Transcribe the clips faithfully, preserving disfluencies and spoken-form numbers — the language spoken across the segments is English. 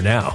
now.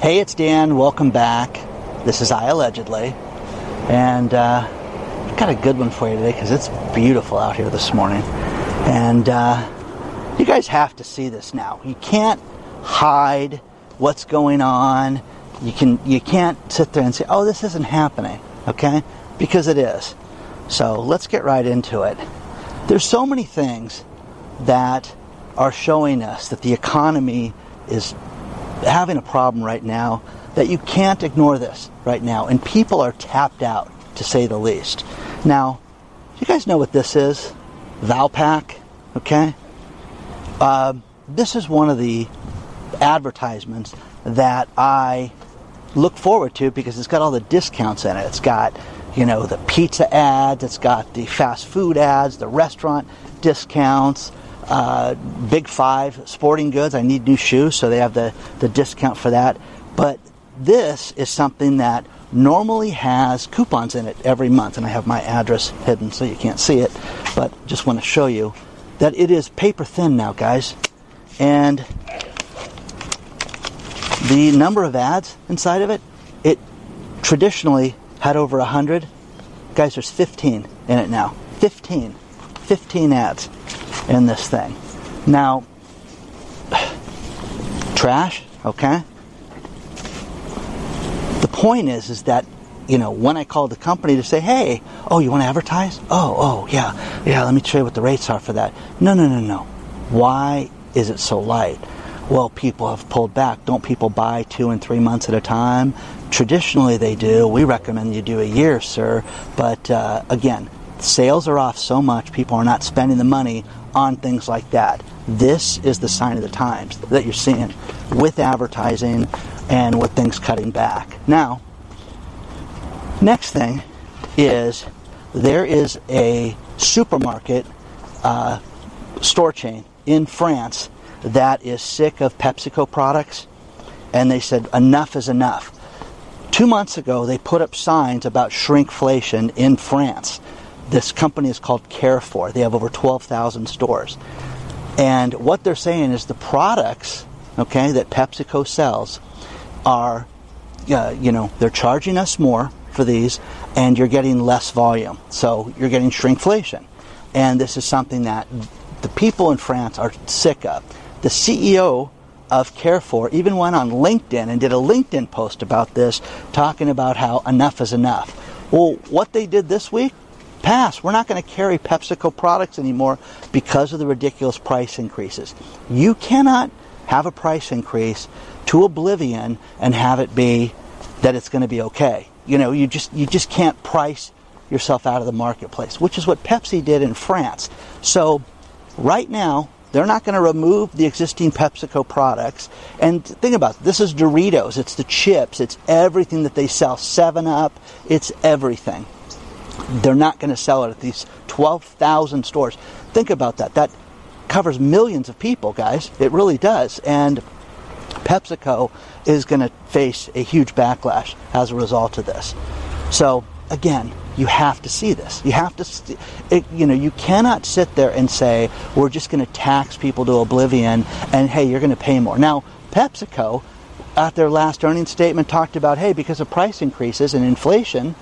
Hey, it's Dan. Welcome back. This is I Allegedly. And uh, I've got a good one for you today because it's beautiful out here this morning. And uh, you guys have to see this now. You can't hide what's going on. You can, you can't sit there and say, oh, this isn't happening, okay? Because it is. So let's get right into it. There's so many things that are showing us that the economy is having a problem right now, that you can't ignore this right now. And people are tapped out, to say the least. Now, you guys know what this is? Valpak, okay? Uh, this is one of the advertisements that I look forward to because it's got all the discounts in it. It's got, you know, the pizza ads, it's got the fast food ads, the restaurant discounts, uh, Big Five sporting goods. I need new shoes, so they have the, the discount for that. But this is something that normally has coupons in it every month, and I have my address hidden so you can't see it, but just want to show you that it is paper thin now, guys. And the number of ads inside of it, it traditionally had over a hundred. Guys, there's fifteen in it now. fifteen. fifteen ads in this thing. Now, trash, okay? The point is, is that, you know, when I called the company to say, hey, oh, you want to advertise? Oh, oh, yeah, yeah, let me show you what the rates are for that. No, no, no, no. Why is it so light? Well, people have pulled back. Don't people buy two and three months at a time? Traditionally, they do. We recommend you do a year, sir. But uh, again, sales are off so much, people are not spending the money on things like that. This is the sign of the times that you're seeing with advertising and with things cutting back. Now, next thing is there is a supermarket uh, store chain in France that is sick of PepsiCo products, and they said enough is enough. Two months ago, they put up signs about shrinkflation in France. This company is called Carrefour. They have over twelve thousand stores. And what they're saying is the products, okay, that PepsiCo sells are, uh, you know, they're charging us more for these, and you're getting less volume. So you're getting shrinkflation. And this is something that the people in France are sick of. The C E O of Carrefour even went on LinkedIn and did a LinkedIn post about this, talking about how enough is enough. Well, what they did this week, pass. We're not going to carry PepsiCo products anymore because of the ridiculous price increases. You cannot have a price increase to oblivion and have it be that it's going to be okay. You know, you just you just can't price yourself out of the marketplace, which is what Pepsi did in France. So right now, they're not going to remove the existing PepsiCo products. And think about it. This is Doritos. It's the chips. It's everything that they sell. seven up. It's everything. They're not going to sell it at these twelve thousand stores. Think about that. That covers millions of people, guys. It really does. And PepsiCo is going to face a huge backlash as a result of this. So, again, you have to see this. You have to, st- it, you know, you cannot sit there and say, we're just going to tax people to oblivion and, hey, you're going to pay more. Now, PepsiCo, at their last earnings statement, talked about, hey, because of price increases and inflation,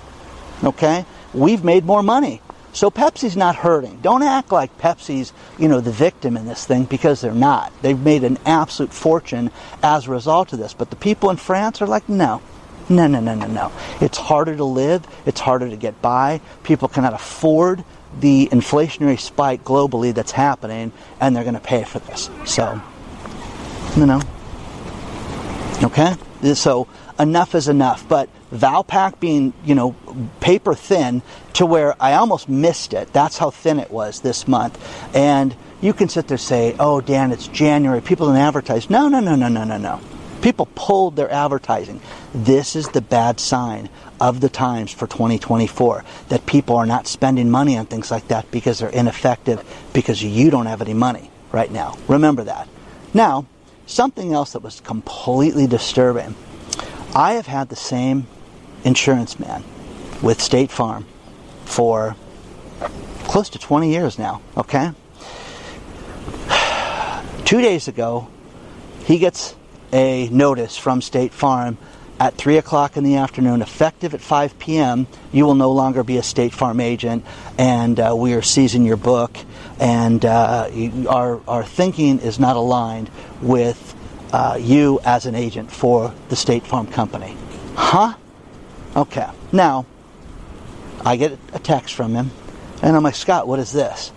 okay, we've made more money. So Pepsi's not hurting. Don't act like Pepsi's, you know, the victim in this thing, because they're not. They've made an absolute fortune as a result of this. But the people in France are like, no. No, no, no, no, no. It's harder to live. It's harder to get by. People cannot afford the inflationary spike globally that's happening, and they're going to pay for this. So, you know. Okay? So, enough is enough. But Valpak being, you know, paper thin to where I almost missed it. That's how thin it was this month. And you can sit there and say, oh, Dan, it's January. People don't advertise. No, no, no, no, no, no, no. people pulled their advertising. This is the bad sign of the times for twenty twenty-four, that people are not spending money on things like that because they're ineffective, because you don't have any money right now. Remember that. Now, something else that was completely disturbing. I have had the same insurance man with State Farm for close to twenty years now, okay? Two days ago, he gets a notice from State Farm at three o'clock in the afternoon, effective at five p m, you will no longer be a State Farm agent, and uh, we are seizing your book, and uh, you, our, our thinking is not aligned with uh, you as an agent for the State Farm company. Huh? Okay. Now, I get a text from him, and I'm like, Scott, what is this?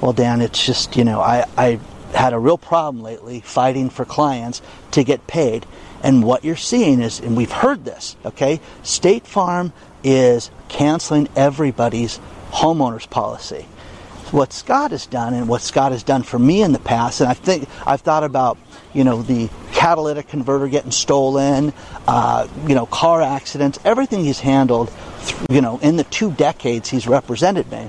Well, Dan, it's just, you know, I... I had a real problem lately fighting for clients to get paid. And what you're seeing is, and we've heard this, okay, State Farm is canceling everybody's homeowner's policy. What Scott has done, and what Scott has done for me in the past, and I think I've thought about, you know, the catalytic converter getting stolen, uh, you know, car accidents, everything he's handled, you know, in the two decades he's represented me,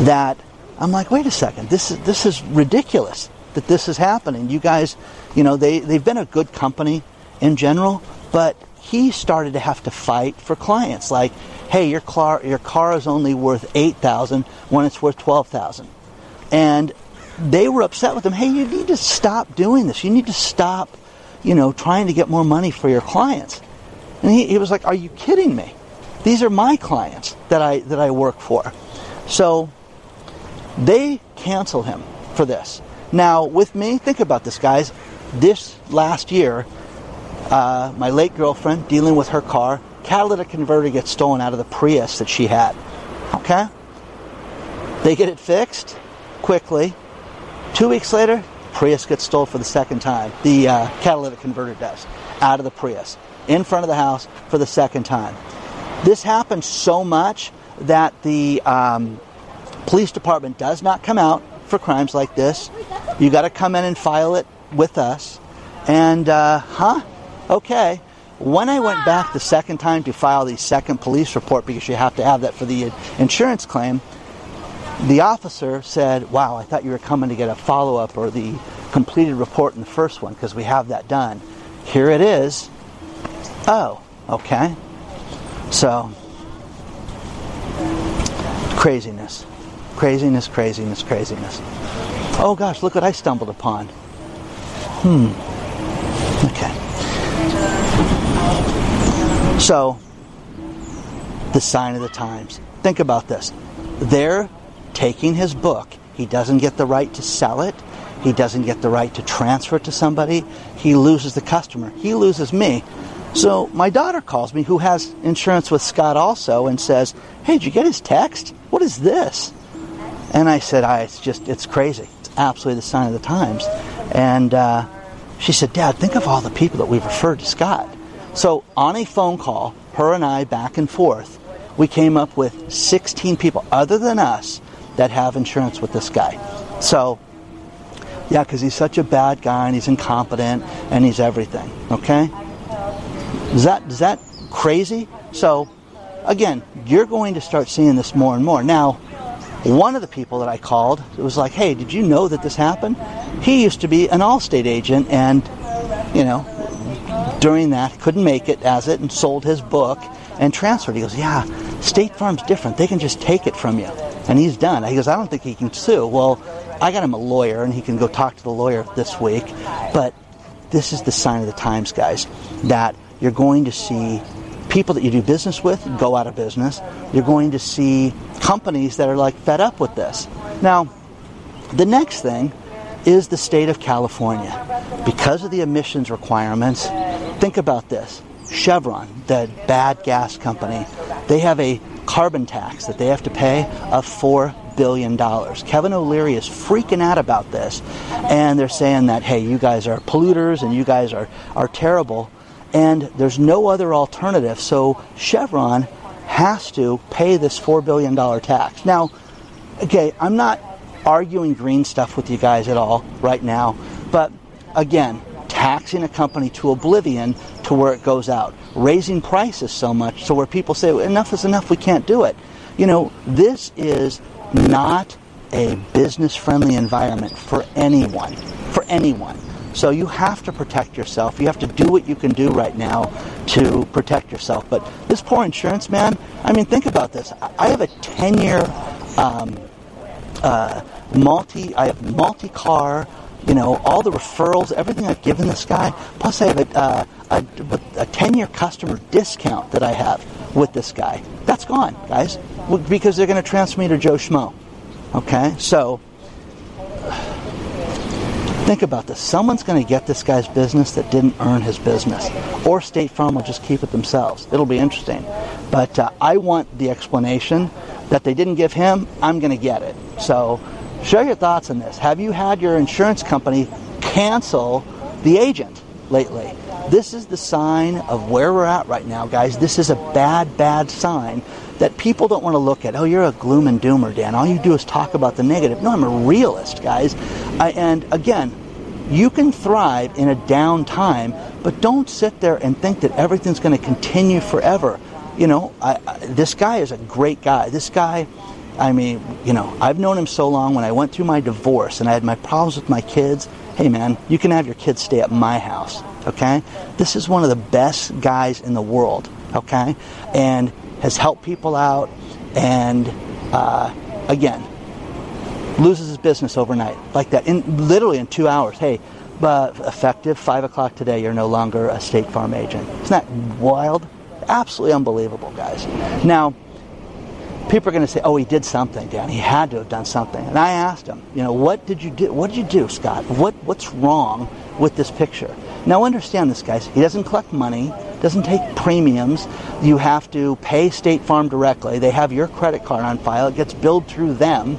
that I'm like, wait a second, this is this is ridiculous that this is happening. You guys, you know, they, they've been a good company in general, but he started to have to fight for clients. Like, hey, your car, your car is only worth eight thousand dollars when it's worth twelve thousand dollars. And they were upset with him. Hey, you need to stop doing this. You need to stop, you know, trying to get more money for your clients. And he, he was like, are you kidding me? These are my clients that I that I work for. So they cancel him for this. Now, with me, think about this, guys. This last year, uh, my late girlfriend, dealing with her car, catalytic converter gets stolen out of the Prius that she had. Okay? They get it fixed quickly. Two weeks later, Prius gets stolen for the second time. The uh, catalytic converter does, out of the Prius, in front of the house for the second time. This happens so much that the Um, police department does not come out for crimes like this. You got to come in and file it with us. And, uh, huh? Okay. When I went back the second time to file the second police report, because you have to have that for the insurance claim, the officer said, wow, I thought you were coming to get a follow-up or the completed report in the first one, because we have that done. Here it is. Oh, okay. So, craziness. Craziness, craziness, craziness. Oh gosh, look what I stumbled upon. Hmm. Okay. So, the sign of the times. Think about this. They're taking his book. He doesn't get the right to sell it. He doesn't get the right to transfer it to somebody. He loses the customer. He loses me. So my daughter calls me, who has insurance with Scott also, and says, hey, did you get his text? What is this? And I said, I, it's just, it's crazy. It's absolutely the sign of the times. And uh, she said, Dad, think of all the people that we've referred to Scott. So on a phone call, her and I back and forth, we came up with sixteen people other than us that have insurance with this guy. So, yeah, because he's such a bad guy and he's incompetent and he's everything, okay? Is that, is that crazy? So, again, you're going to start seeing this more and more. Now, one of the people that I called, it was like, hey, did you know that this happened? He used to be an Allstate agent and, you know, during that, couldn't make it as it and sold his book and transferred. He goes, yeah, State Farm's different. They can just take it from you. And he's done. He goes, I don't think he can sue. Well, I got him a lawyer and he can go talk to the lawyer this week. But this is the sign of the times, guys, that you're going to see people that you do business with go out of business. You're going to see companies that are like fed up with this. Now, the next thing is the state of California. Because of the emissions requirements, think about this. Chevron, the bad gas company, they have a carbon tax that they have to pay of four billion dollars. Kevin O'Leary is freaking out about this. And they're saying that, hey, you guys are polluters and you guys are, are terrible. And there's no other alternative, so Chevron has to pay this four billion dollars tax. Now, okay, I'm not arguing green stuff with you guys at all right now, but again, taxing a company to oblivion to where it goes out, raising prices so much so where people say, enough is enough, we can't do it. You know, this is not a business-friendly environment for anyone, for anyone. So you have to protect yourself. You have to do what you can do right now to protect yourself. But this poor insurance man, I mean, think about this. I have a ten-year um, uh, multi, I have multi-car, you know, all the referrals, everything I've given this guy. Plus I have a, uh, a, a ten-year customer discount that I have with this guy. That's gone, guys, because they're going to transfer me to Joe Schmo. Okay, so think about this. Someone's going to get this guy's business that didn't earn his business. Or State Farm will just keep it themselves. It'll be interesting. But uh, I want the explanation that they didn't give him. I'm going to get it. So share your thoughts on this. Have you had your insurance company cancel the agent lately? This is the sign of where we're at right now, guys. This is a bad, bad sign that people don't want to look at. Oh, you're a gloom and doomer, Dan. All you do is talk about the negative. No, I'm a realist, guys. I, and again, you can thrive in a down time, but don't sit there and think that everything's going to continue forever. You know, I, I, this guy is a great guy. This guy, I mean, you know, I've known him so long. When I went through my divorce and I had my problems with my kids, hey, man, you can have your kids stay at my house, okay? This is one of the best guys in the world, okay? And has helped people out, and uh, again, loses his business overnight like that, in literally in two hours. Hey, but effective five o'clock today, you're no longer a State Farm agent. Isn't that wild? Absolutely unbelievable, guys. Now, people are going to say, "Oh, he did something, Dan. He had to have done something." And I asked him, "You know, what did you do? What did you do, Scott? What what's wrong with this picture?" Now, understand this, guys. He doesn't collect money. Doesn't take premiums. You have to pay State Farm directly. They have your credit card on file. It gets billed through them.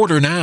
Order now.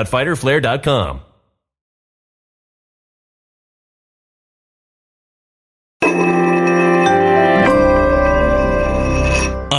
com. fighter flare dot com.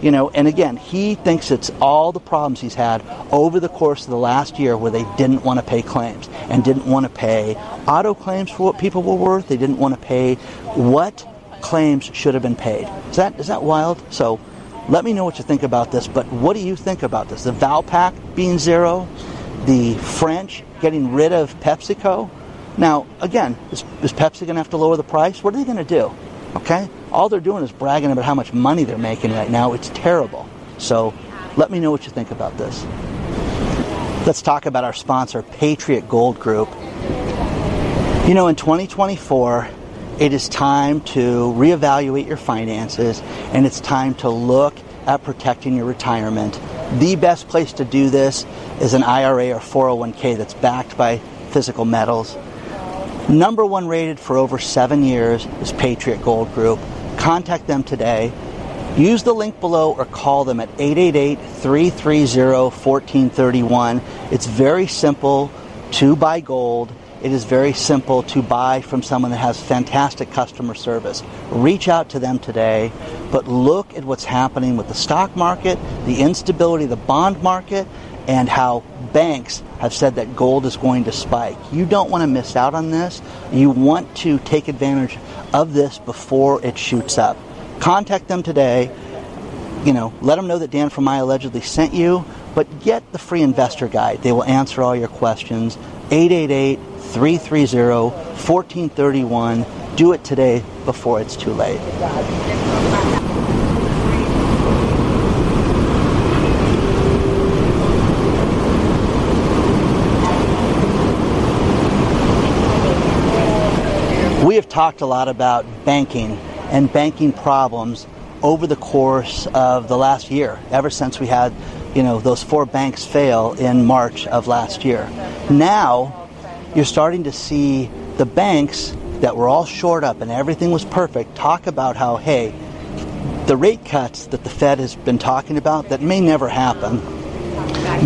You know, and again, he thinks it's all the problems he's had over the course of the last year where they didn't want to pay claims and didn't want to pay auto claims for what people were worth. They didn't want to pay what claims should have been paid. Is that is that wild? So let me know what you think about this, but what do you think about this? The Valpak being zero, the French getting rid of PepsiCo. Now, again, is, is Pepsi going to have to lower the price? What are they going to do? Okay? All they're doing is bragging about how much money they're making right now. It's terrible. So let me know what you think about this. Let's talk about our sponsor, Patriot Gold Group. You know, in twenty twenty-four, it is time to reevaluate your finances, and it's time to look at protecting your retirement. The best place to do this is an I R A or four oh one k that's backed by physical metals. Number one rated for over seven years is Patriot Gold Group. Contact them today. Use the link below or call them at eight eight eight, three three zero, one four three one. It's very simple to buy gold. It is very simple to buy from someone that has fantastic customer service. Reach out to them today, but look at what's happening with the stock market, the instability of the bond market, and how banks have said that gold is going to spike. You don't want to miss out on this. You want to take advantage of this before it shoots up. Contact them today, you know, let them know that Dan from I Allegedly sent you, but get the free investor guide. They will answer all your questions. eight eight eight, three three zero, one four three one. Do it today before it's too late. We have talked a lot about banking and banking problems over the course of the last year, ever since we had, you know, those four banks fail in March of last year. Now, you're starting to see the banks that were all shored up and everything was perfect talk about how, hey, the rate cuts that the Fed has been talking about that may never happen,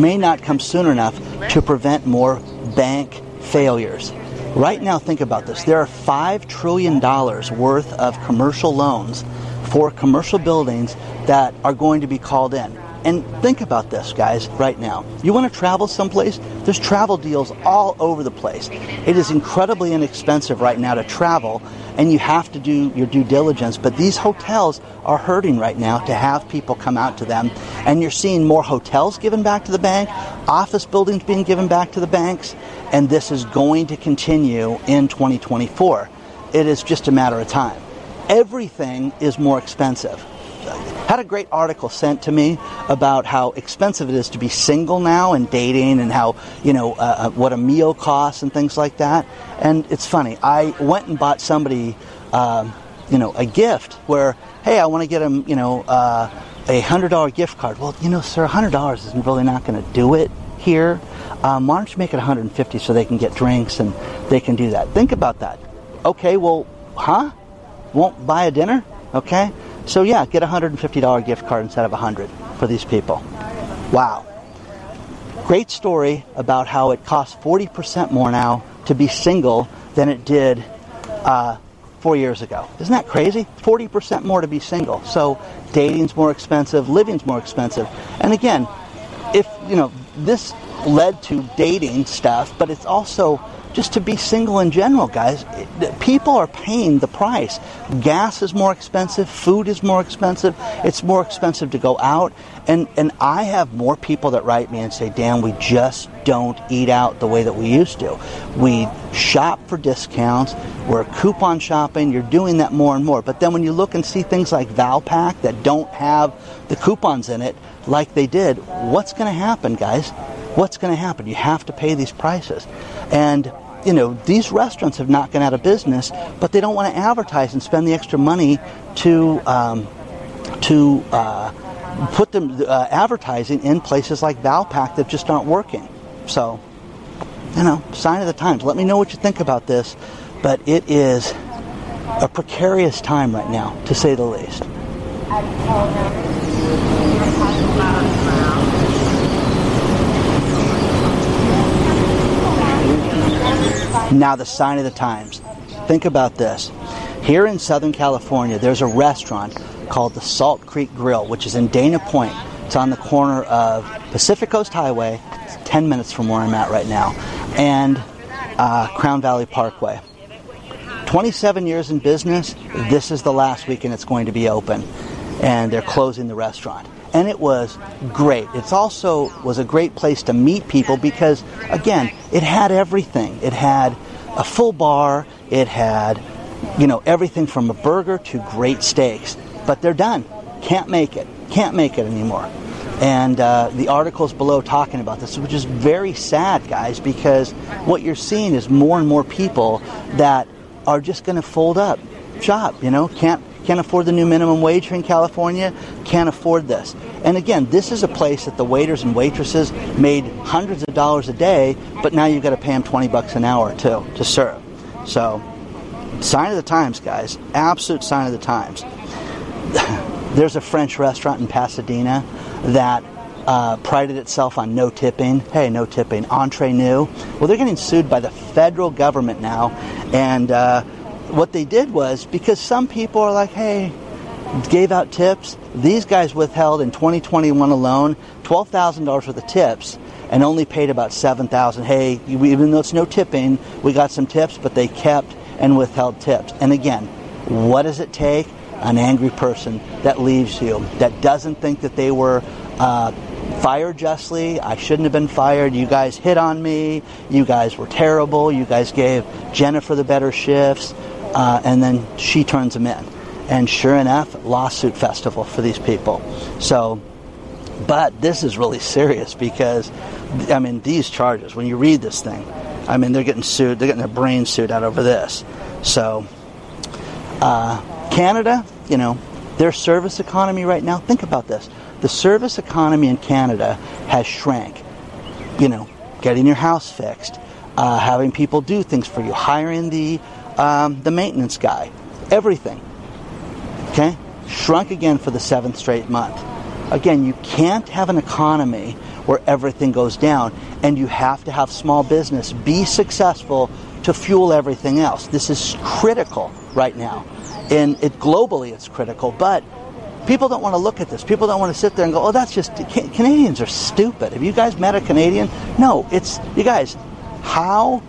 may not come soon enough to prevent more bank failures. Right now, think about this. There are five trillion dollars worth of commercial loans for commercial buildings that are going to be called in. And think about this, guys, right now. You want to travel someplace? There's travel deals all over the place. It is incredibly inexpensive right now to travel, and you have to do your due diligence. But these hotels are hurting right now to have people come out to them. And you're seeing more hotels given back to the bank, office buildings being given back to the banks. And this is going to continue in twenty twenty-four. It is just a matter of time. Everything is more expensive. Had a great article sent to me about how expensive it is to be single now and dating, and how, you know, uh, what a meal costs and things like that. And it's funny. I went and bought somebody, um, you know, a gift where, hey, I want to get them, you know, uh, a one hundred dollars gift card. Well, you know, sir, one hundred dollars is really not going to do it here. Um, why don't you make it one hundred fifty dollars so they can get drinks and they can do that? Think about that. Okay, well, huh? Won't buy a dinner? Okay. So yeah, get a one hundred fifty dollars gift card instead of one hundred dollars for these people. Wow. Great story about how it costs forty percent more now to be single than it did uh, four years ago. Isn't that crazy? forty percent more to be single. So dating's more expensive, living's more expensive. And again, if, you know, this led to dating stuff, but it's also just to be single in general, guys. People are paying the price. Gas is more expensive. Food is more expensive. It's more expensive to go out. And and I have more people that write me and say, Dan, we just don't eat out the way that we used to. We shop for discounts. We're coupon shopping. You're doing that more and more. But then when you look and see things like Valpak that don't have the coupons in it like they did, what's going to happen, guys? What's going to happen? You have to pay these prices. And you know, these restaurants have not gone out of business, but they don't want to advertise and spend the extra money to um, to uh, put them uh, advertising in places like Valpak that just aren't working. So, you know, sign of the times. Let me know what you think about this, but it is a precarious time right now, to say the least. Now, the sign of the times. Think about this. Here in Southern California, there's a restaurant called the Salt Creek Grill, which is in Dana Point. It's on the corner of Pacific Coast Highway, it's ten minutes from where I'm at right now, and uh, Crown Valley Parkway. twenty-seven years in business, this is the last weekend it's going to be open, and they're closing the restaurant. And it was great. It also was a great place to meet people because, again, it had everything. It had a full bar. It had, you know, everything from a burger to great steaks. But they're done. Can't make it. Can't make it anymore. And uh, the article's below talking about this, which is very sad, guys, because what you're seeing is more and more people that are just going to fold up shop, you know, can't Can't afford the new minimum wage here in California, can't afford this. And again, this is a place that the waiters and waitresses made hundreds of dollars a day, but now you've got to pay them twenty bucks an hour to, to serve. So, sign of the times, guys. Absolute sign of the times. There's a French restaurant in Pasadena that uh, prided itself on no tipping. Hey, no tipping. Entrée nous. Well, they're getting sued by the federal government now, and uh, what they did was, because some people are like, hey, gave out tips. These guys withheld in twenty twenty-one alone twelve thousand dollars worth of tips and only paid about seven thousand dollars. Hey, even though it's no tipping, we got some tips, but they kept and withheld tips. And again, what does it take? An angry person that leaves you, that doesn't think that they were uh, fired justly. I shouldn't have been fired. You guys hit on me. You guys were terrible. You guys gave Jennifer the better shifts. Uh, and then she turns them in. And sure enough, lawsuit festival for these people. So, but this is really serious because, I mean, these charges, when you read this thing, I mean, they're getting sued. They're getting their brain sued out over this. So, uh, Canada, you know, their service economy right now, think about this. The service economy in Canada has shrank. You know, getting your house fixed, uh, having people do things for you, hiring the Um, the maintenance guy, everything, okay, shrunk again for the seventh straight month. Again, you can't have an economy where everything goes down, and you have to have small business be successful to fuel everything else. This is critical right now, and it globally it's critical, but people don't want to look at this. People don't want to sit there and go, oh, that's just, can- Canadians are stupid. Have you guys met a Canadian? No, it's, you guys, how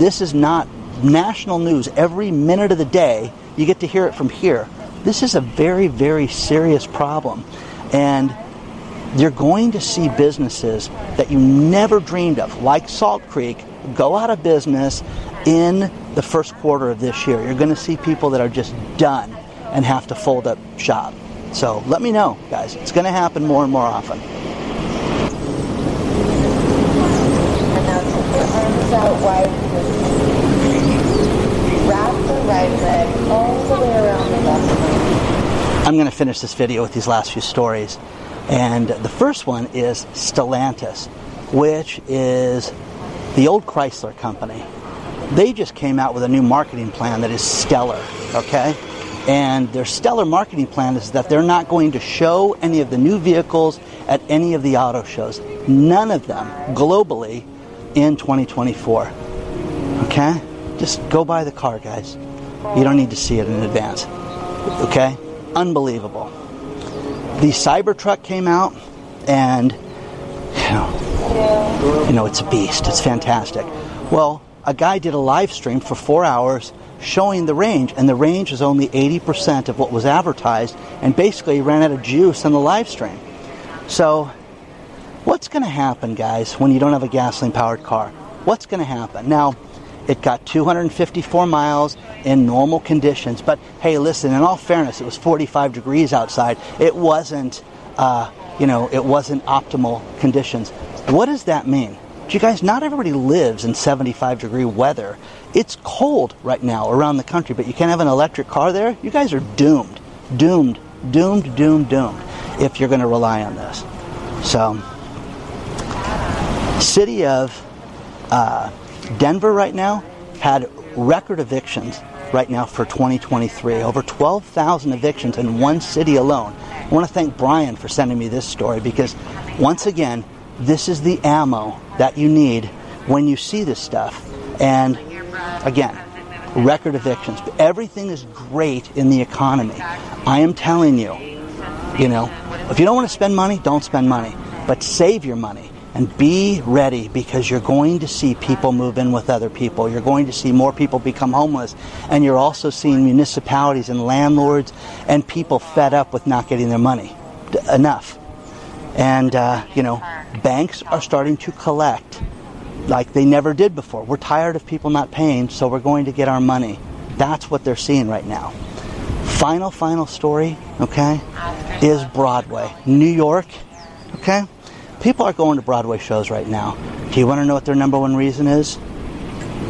this is not national news every minute of the day. You get to hear it from here. This is a very, very serious problem, and you're going to see businesses that you never dreamed of, like Salt Creek, go out of business in the first quarter of this year. You're going to see people that are just done and have to fold up shop. So let me know, guys. It's going to happen more and more often. I'm going to finish this video with these last few stories, and the first one is Stellantis, which is the old Chrysler company. They just came out with a new marketing plan that is stellar, okay? And their stellar marketing plan is that they're not going to show any of the new vehicles at any of the auto shows, none of them globally in twenty twenty-four, okay? Just go buy the car, guys. You don't need to see it in advance, okay? Unbelievable. The Cybertruck came out, and, you know, you know, it's a beast. It's fantastic. Well, a guy did a live stream for four hours showing the range, and the range is only eighty percent of what was advertised, and basically ran out of juice on the live stream. So, what's going to happen, guys, when you don't have a gasoline-powered car? What's going to happen? Now, it got two hundred fifty-four miles in normal conditions. But, hey, listen, in all fairness, it was forty-five degrees outside. It wasn't, uh, you know, it wasn't optimal conditions. What does that mean? Do you guys, not everybody lives in seventy-five degree weather. It's cold right now around the country, but you can't have an electric car there? You guys are doomed. Doomed. Doomed, doomed, doomed. if you're going to rely on this. So, city of uh, Denver right now had record evictions right now for twenty twenty-three, over twelve thousand evictions in one city alone. I want to thank Brian for sending me this story, because once again, this is the ammo that you need when you see this stuff. And again, record evictions. Everything is great in the economy. I am telling you, you know, if you don't want to spend money, don't spend money, but save your money. And be ready, because you're going to see people move in with other people. You're going to see more people become homeless. And you're also seeing municipalities and landlords and people fed up with not getting their money enough. And, uh, you know, banks are starting to collect like they never did before. We're tired of people not paying, so we're going to get our money. That's what they're seeing right now. Final, final story, okay, is Broadway. New York, okay? People are going to Broadway shows right now. Do you want to know what their number one reason is?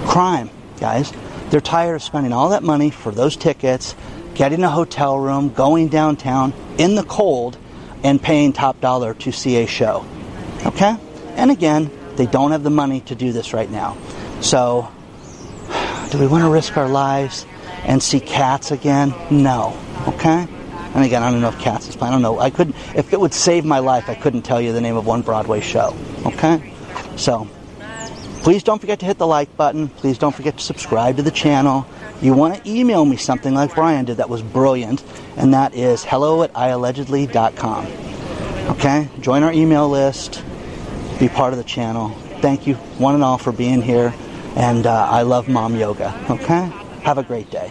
Crime, guys. They're tired of spending all that money for those tickets, getting a hotel room, going downtown in the cold, and paying top dollar to see a show. Okay? And again, they don't have the money to do this right now. So, do we want to risk our lives and see Cats again? No. Okay? And again, I don't know if Cats is playing. I don't know. I couldn't. If it would save my life, I couldn't tell you the name of one Broadway show. Okay? So, please don't forget to hit the like button. Please don't forget to subscribe to the channel. You want to email me something like Brian did that was brilliant, and that is hello at I allegedly dot com. Okay? Join our email list. Be part of the channel. Thank you, one and all, for being here. And uh, I love Mom Yoga. Okay? Have a great day.